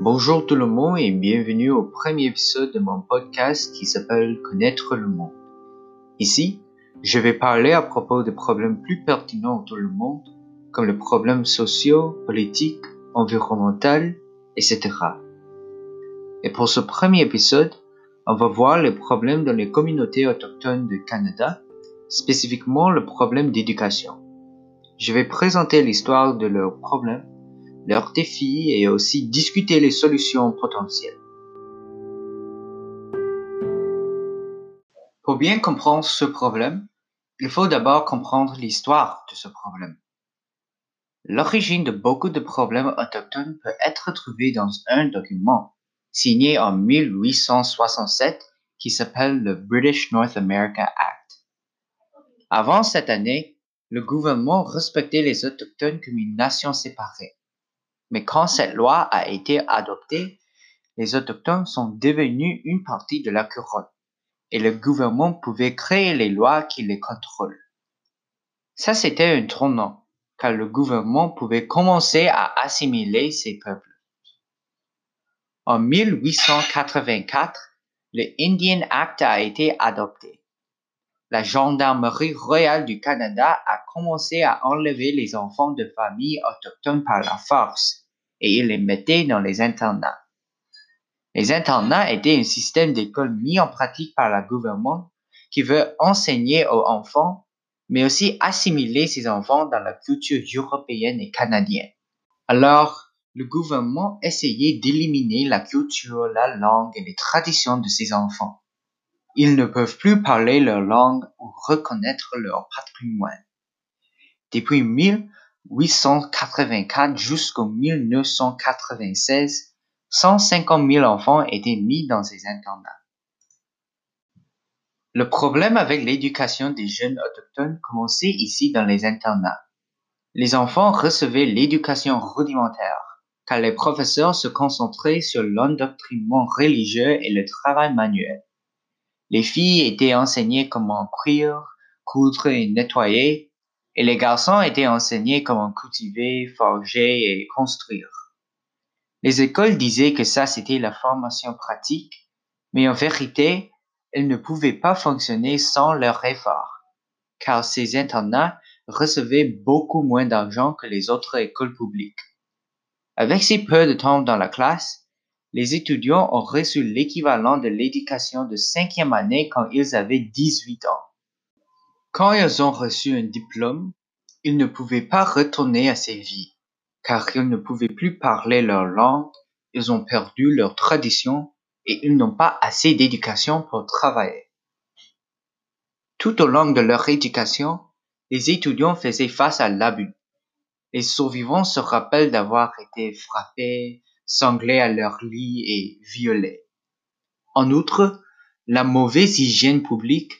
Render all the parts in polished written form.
Bonjour tout le monde et bienvenue au premier épisode de mon podcast qui s'appelle Connaître le monde. Ici, je vais parler à propos des problèmes plus pertinents dans le monde, comme les problèmes sociaux, politiques, environnementaux, etc. Et pour ce premier épisode, on va voir les problèmes dans les communautés autochtones du Canada, spécifiquement le problème d'éducation. Je vais présenter l'histoire de leurs problèmes, leurs défis et aussi discuter les solutions potentielles. Pour bien comprendre ce problème, il faut d'abord comprendre l'histoire de ce problème. L'origine de beaucoup de problèmes autochtones peut être trouvée dans un document signé en 1867 qui s'appelle le British North America Act. Avant cette année, le gouvernement respectait les autochtones comme une nation séparée. Mais quand cette loi a été adoptée, les autochtones sont devenus une partie de la couronne et le gouvernement pouvait créer les lois qui les contrôlent. Ça, c'était un tournant, car le gouvernement pouvait commencer à assimiler ces peuples. En 1884, le Indian Act a été adopté. La Gendarmerie royale du Canada a commencé à enlever les enfants de familles autochtones par la force et ils les mettaient dans les internats. Les internats étaient un système d'école mis en pratique par le gouvernement qui veut enseigner aux enfants, mais aussi assimiler ces enfants dans la culture européenne et canadienne. Alors, le gouvernement essayait d'éliminer la culture, la langue et les traditions de ses enfants. Ils ne peuvent plus parler leur langue ou reconnaître leur patrimoine. Depuis 1884 jusqu'en 1996, 150 000 enfants étaient mis dans ces internats. Le problème avec l'éducation des jeunes autochtones commençait ici dans les internats. Les enfants recevaient l'éducation rudimentaire, car les professeurs se concentraient sur l'endoctrinement religieux et le travail manuel. Les filles étaient enseignées comment cuire, coudre et nettoyer, et les garçons étaient enseignés comment cultiver, forger et construire. Les écoles disaient que ça c'était la formation pratique, mais en vérité, elles ne pouvaient pas fonctionner sans leur effort, car ces internats recevaient beaucoup moins d'argent que les autres écoles publiques. Avec si peu de temps dans la classe, les étudiants ont reçu l'équivalent de l'éducation de 5e année quand ils avaient 18 ans. Quand ils ont reçu un diplôme, ils ne pouvaient pas retourner à ces vies, car ils ne pouvaient plus parler leur langue, ils ont perdu leur tradition et ils n'ont pas assez d'éducation pour travailler. Tout au long de leur éducation, les étudiants faisaient face à l'abus. Les survivants se rappellent d'avoir été frappés, sanglés à leur lit et violés. En outre, la mauvaise hygiène publique,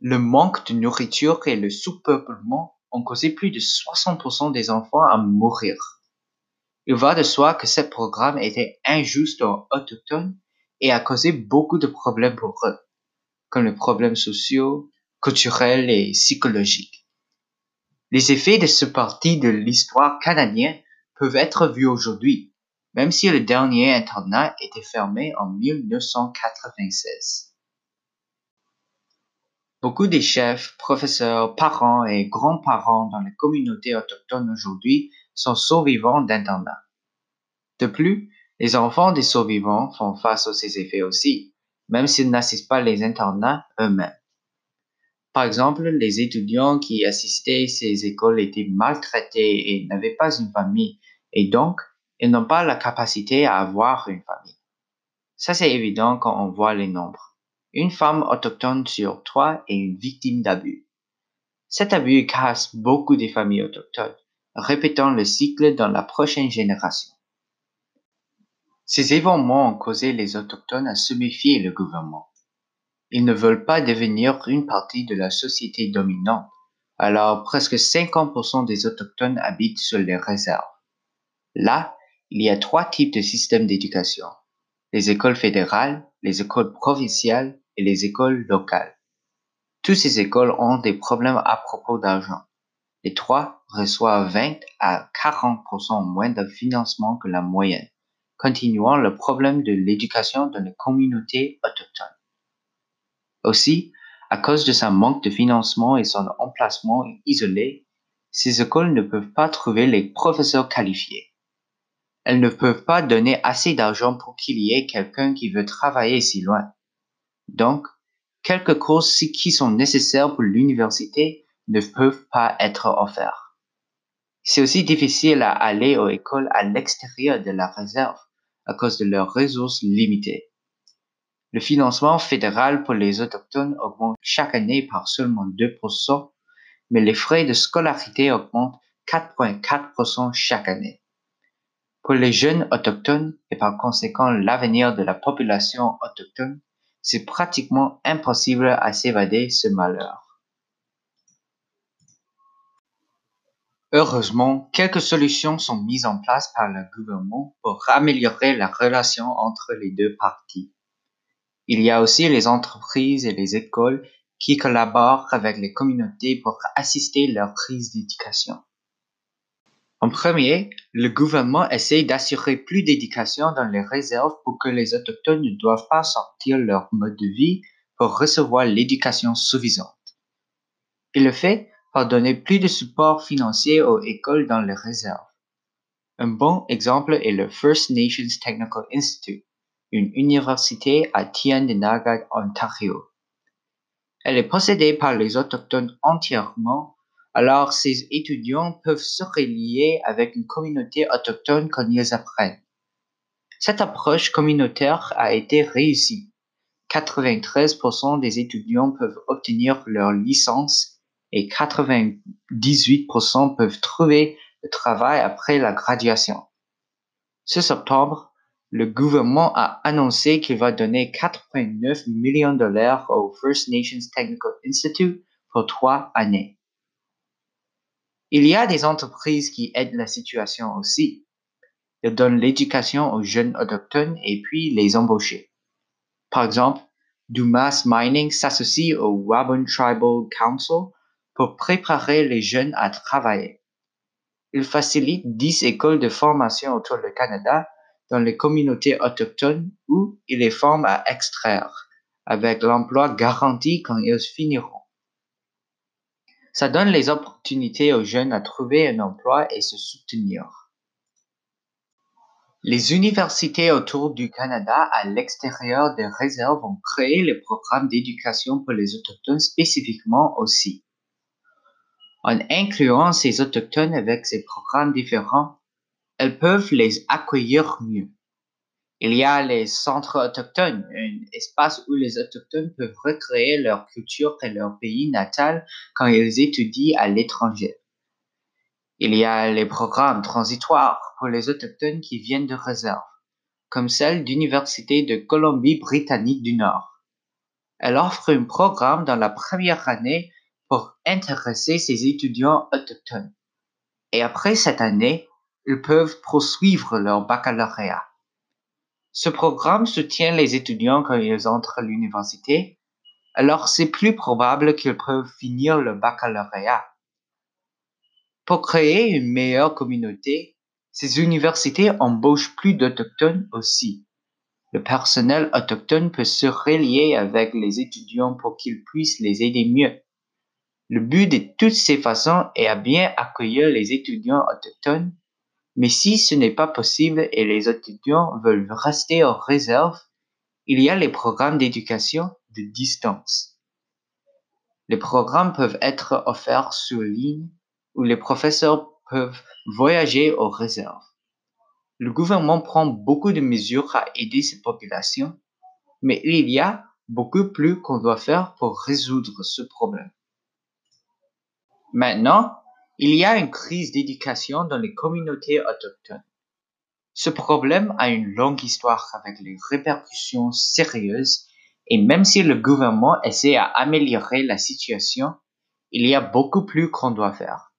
le manque de nourriture et le sous-peuplement ont causé plus de 60% des enfants à mourir. Il va de soi que ce programme était injuste aux autochtones et a causé beaucoup de problèmes pour eux, comme les problèmes sociaux, culturels et psychologiques. Les effets de ce parti de l'histoire canadienne peuvent être vus aujourd'hui, même si le dernier internat était fermé en 1996. Beaucoup des chefs, professeurs, parents et grands-parents dans les communautés autochtones aujourd'hui sont survivants d'internats. De plus, les enfants des survivants font face à ces effets aussi, même s'ils n'assistent pas les internats eux-mêmes. Par exemple, les étudiants qui assistaient à ces écoles étaient maltraités et n'avaient pas une famille, et donc, ils n'ont pas la capacité à avoir une famille. Ça, c'est évident quand on voit les nombres. Une femme autochtone sur 3 est une victime d'abus. Cet abus casse beaucoup des familles autochtones, répétant le cycle dans la prochaine génération. Ces événements ont causé les autochtones à se méfier le gouvernement. Ils ne veulent pas devenir une partie de la société dominante, alors presque 50% des autochtones habitent sur les réserves. Là, il y a 3 types de systèmes d'éducation, les écoles fédérales, les écoles provinciales et les écoles locales. Toutes ces écoles ont des problèmes à propos d'argent. Les 3 reçoivent 20 à 40% moins de financement que la moyenne, continuant le problème de l'éducation dans les communautés autochtones. Aussi, à cause de son manque de financement et son emplacement isolé, ces écoles ne peuvent pas trouver les professeurs qualifiés. Elles ne peuvent pas donner assez d'argent pour qu'il y ait quelqu'un qui veut travailler si loin. Donc, quelques cours qui sont nécessaires pour l'université ne peuvent pas être offerts. C'est aussi difficile à aller aux écoles à l'extérieur de la réserve à cause de leurs ressources limitées. Le financement fédéral pour les autochtones augmente chaque année par seulement 2%, mais les frais de scolarité augmentent 4,4% chaque année. Pour les jeunes autochtones et par conséquent l'avenir de la population autochtone, c'est pratiquement impossible à s'évader ce malheur. Heureusement, quelques solutions sont mises en place par le gouvernement pour améliorer la relation entre les deux parties. Il y a aussi les entreprises et les écoles qui collaborent avec les communautés pour assister à leur crise d'éducation. En premier, le gouvernement essaie d'assurer plus d'éducation dans les réserves pour que les autochtones ne doivent pas sortir leur mode de vie pour recevoir l'éducation suffisante. Il le fait par donner plus de support financier aux écoles dans les réserves. Un bon exemple est le First Nations Technical Institute, une université à Tyendinaga, Ontario. Elle est possédée par les autochtones entièrement, alors ces étudiants peuvent se relier avec une communauté autochtone quand ils apprennent. Cette approche communautaire a été réussie. 93% des étudiants peuvent obtenir leur licence et 98% peuvent trouver le travail après la graduation. Ce septembre, le gouvernement a annoncé qu'il va donner 4,9 millions de dollars au First Nations Technical Institute pour 3 années. Il y a des entreprises qui aident la situation aussi. Elles donnent l'éducation aux jeunes autochtones et puis les embaucher. Par exemple, Dumas Mining s'associe au Waban Tribal Council pour préparer les jeunes à travailler. Il facilite 10 écoles de formation autour du Canada dans les communautés autochtones où ils les forment à extraire, avec l'emploi garanti quand ils finiront. Ça donne les opportunités aux jeunes à trouver un emploi et se soutenir. Les universités autour du Canada à l'extérieur des réserves ont créé les programmes d'éducation pour les autochtones spécifiquement aussi. En incluant ces autochtones avec ces programmes différents, elles peuvent les accueillir mieux. Il y a les centres autochtones, un espace où les autochtones peuvent recréer leur culture et leur pays natal quand ils étudient à l'étranger. Il y a les programmes transitoires pour les autochtones qui viennent de réserves, comme celle d'Université de Colombie-Britannique du Nord. Elle offre un programme dans la première année pour intéresser ses étudiants autochtones. Et après cette année, ils peuvent poursuivre leur baccalauréat. Ce programme soutient les étudiants quand ils entrent à l'université, alors c'est plus probable qu'ils peuvent finir le baccalauréat. Pour créer une meilleure communauté, ces universités embauchent plus d'Autochtones aussi. Le personnel autochtone peut se relier avec les étudiants pour qu'ils puissent les aider mieux. Le but de toutes ces façons est à bien accueillir les étudiants autochtones. Mais si ce n'est pas possible et les étudiants veulent rester en réserve, il y a les programmes d'éducation de distance. Les programmes peuvent être offerts sur ligne où les professeurs peuvent voyager aux réserves. Le gouvernement prend beaucoup de mesures à aider ces populations, mais il y a beaucoup plus qu'on doit faire pour résoudre ce problème. Maintenant, il y a une crise d'éducation dans les communautés autochtones. Ce problème a une longue histoire avec les répercussions sérieuses et même si le gouvernement essaie d'améliorer la situation, il y a beaucoup plus qu'on doit faire.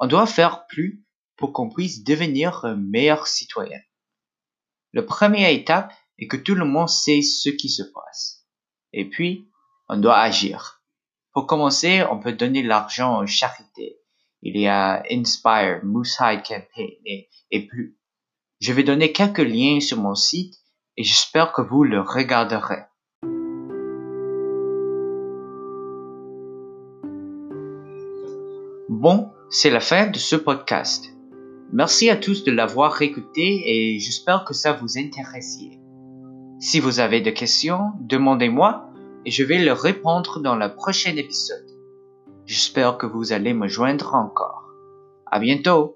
On doit faire plus pour qu'on puisse devenir un meilleur citoyen. La première étape est que tout le monde sait ce qui se passe. Et puis, on doit agir. Pour commencer, on peut donner l'argent aux charités. Il y a Inspire, Moose Hide Campaign et plus. Je vais donner quelques liens sur mon site et j'espère que vous le regarderez. Bon, c'est la fin de ce podcast. Merci à tous de l'avoir écouté et j'espère que ça vous intéressait. Si vous avez des questions, demandez-moi et je vais leur répondre dans le prochain épisode. J'espère que vous allez me joindre encore. À bientôt!